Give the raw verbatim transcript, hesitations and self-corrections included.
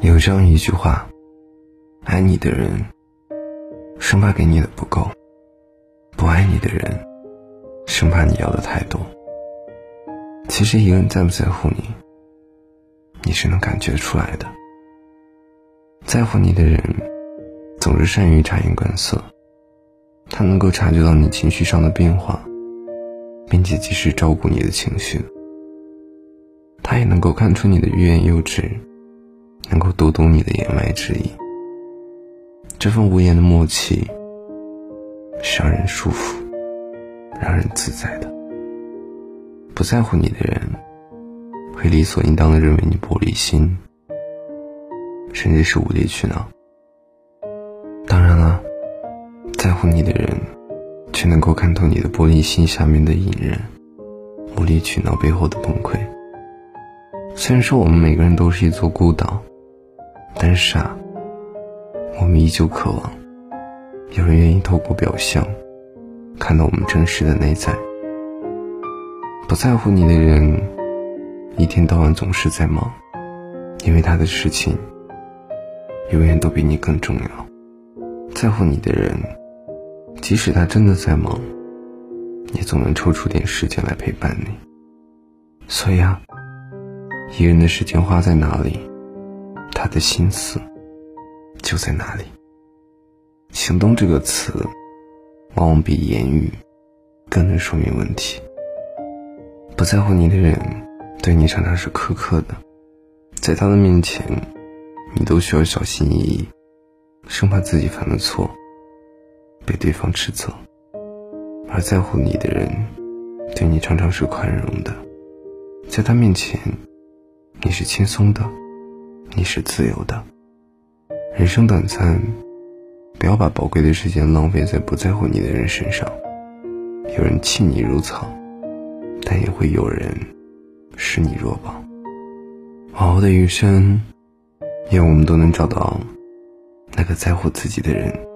有这样一句话，爱你的人生怕给你的不够，不爱你的人生怕你要的太多。其实一个人在不在乎你，你是能感觉出来的。在乎你的人总是善于察言观色，他能够察觉到你情绪上的变化，并且及时照顾你的情绪。他也能够看出你的欲言又止，能够读懂你的言外之意，这份无言的默契是让人舒服、让人自在的。不在乎你的人会理所应当地认为你玻璃心，甚至是无理取闹。当然了，在乎你的人却能够看透你的玻璃心下面的隐忍，无理取闹背后的崩溃。虽然说我们每个人都是一座孤岛，但是啊，我们依旧渴望有人愿意透过表象看到我们真实的内在。不在乎你的人一天到晚总是在忙，因为他的事情永远都比你更重要。在乎你的人即使他真的在忙，也总能抽出点时间来陪伴你。所以啊，一个人的时间花在哪里，他的心思就在哪里。行动这个词往往比言语更能说明问题。不在乎你的人对你常常是苛刻的，在他的面前你都需要小心翼翼，生怕自己犯了错被对方斥责。而在乎你的人对你常常是宽容的，在他面前你是轻松的，你是自由的。人生短暂，不要把宝贵的时间浪费在不在乎你的人身上。有人弃你如草，但也会有人视你若宝。往后的余生，愿我们都能找到那个在乎自己的人。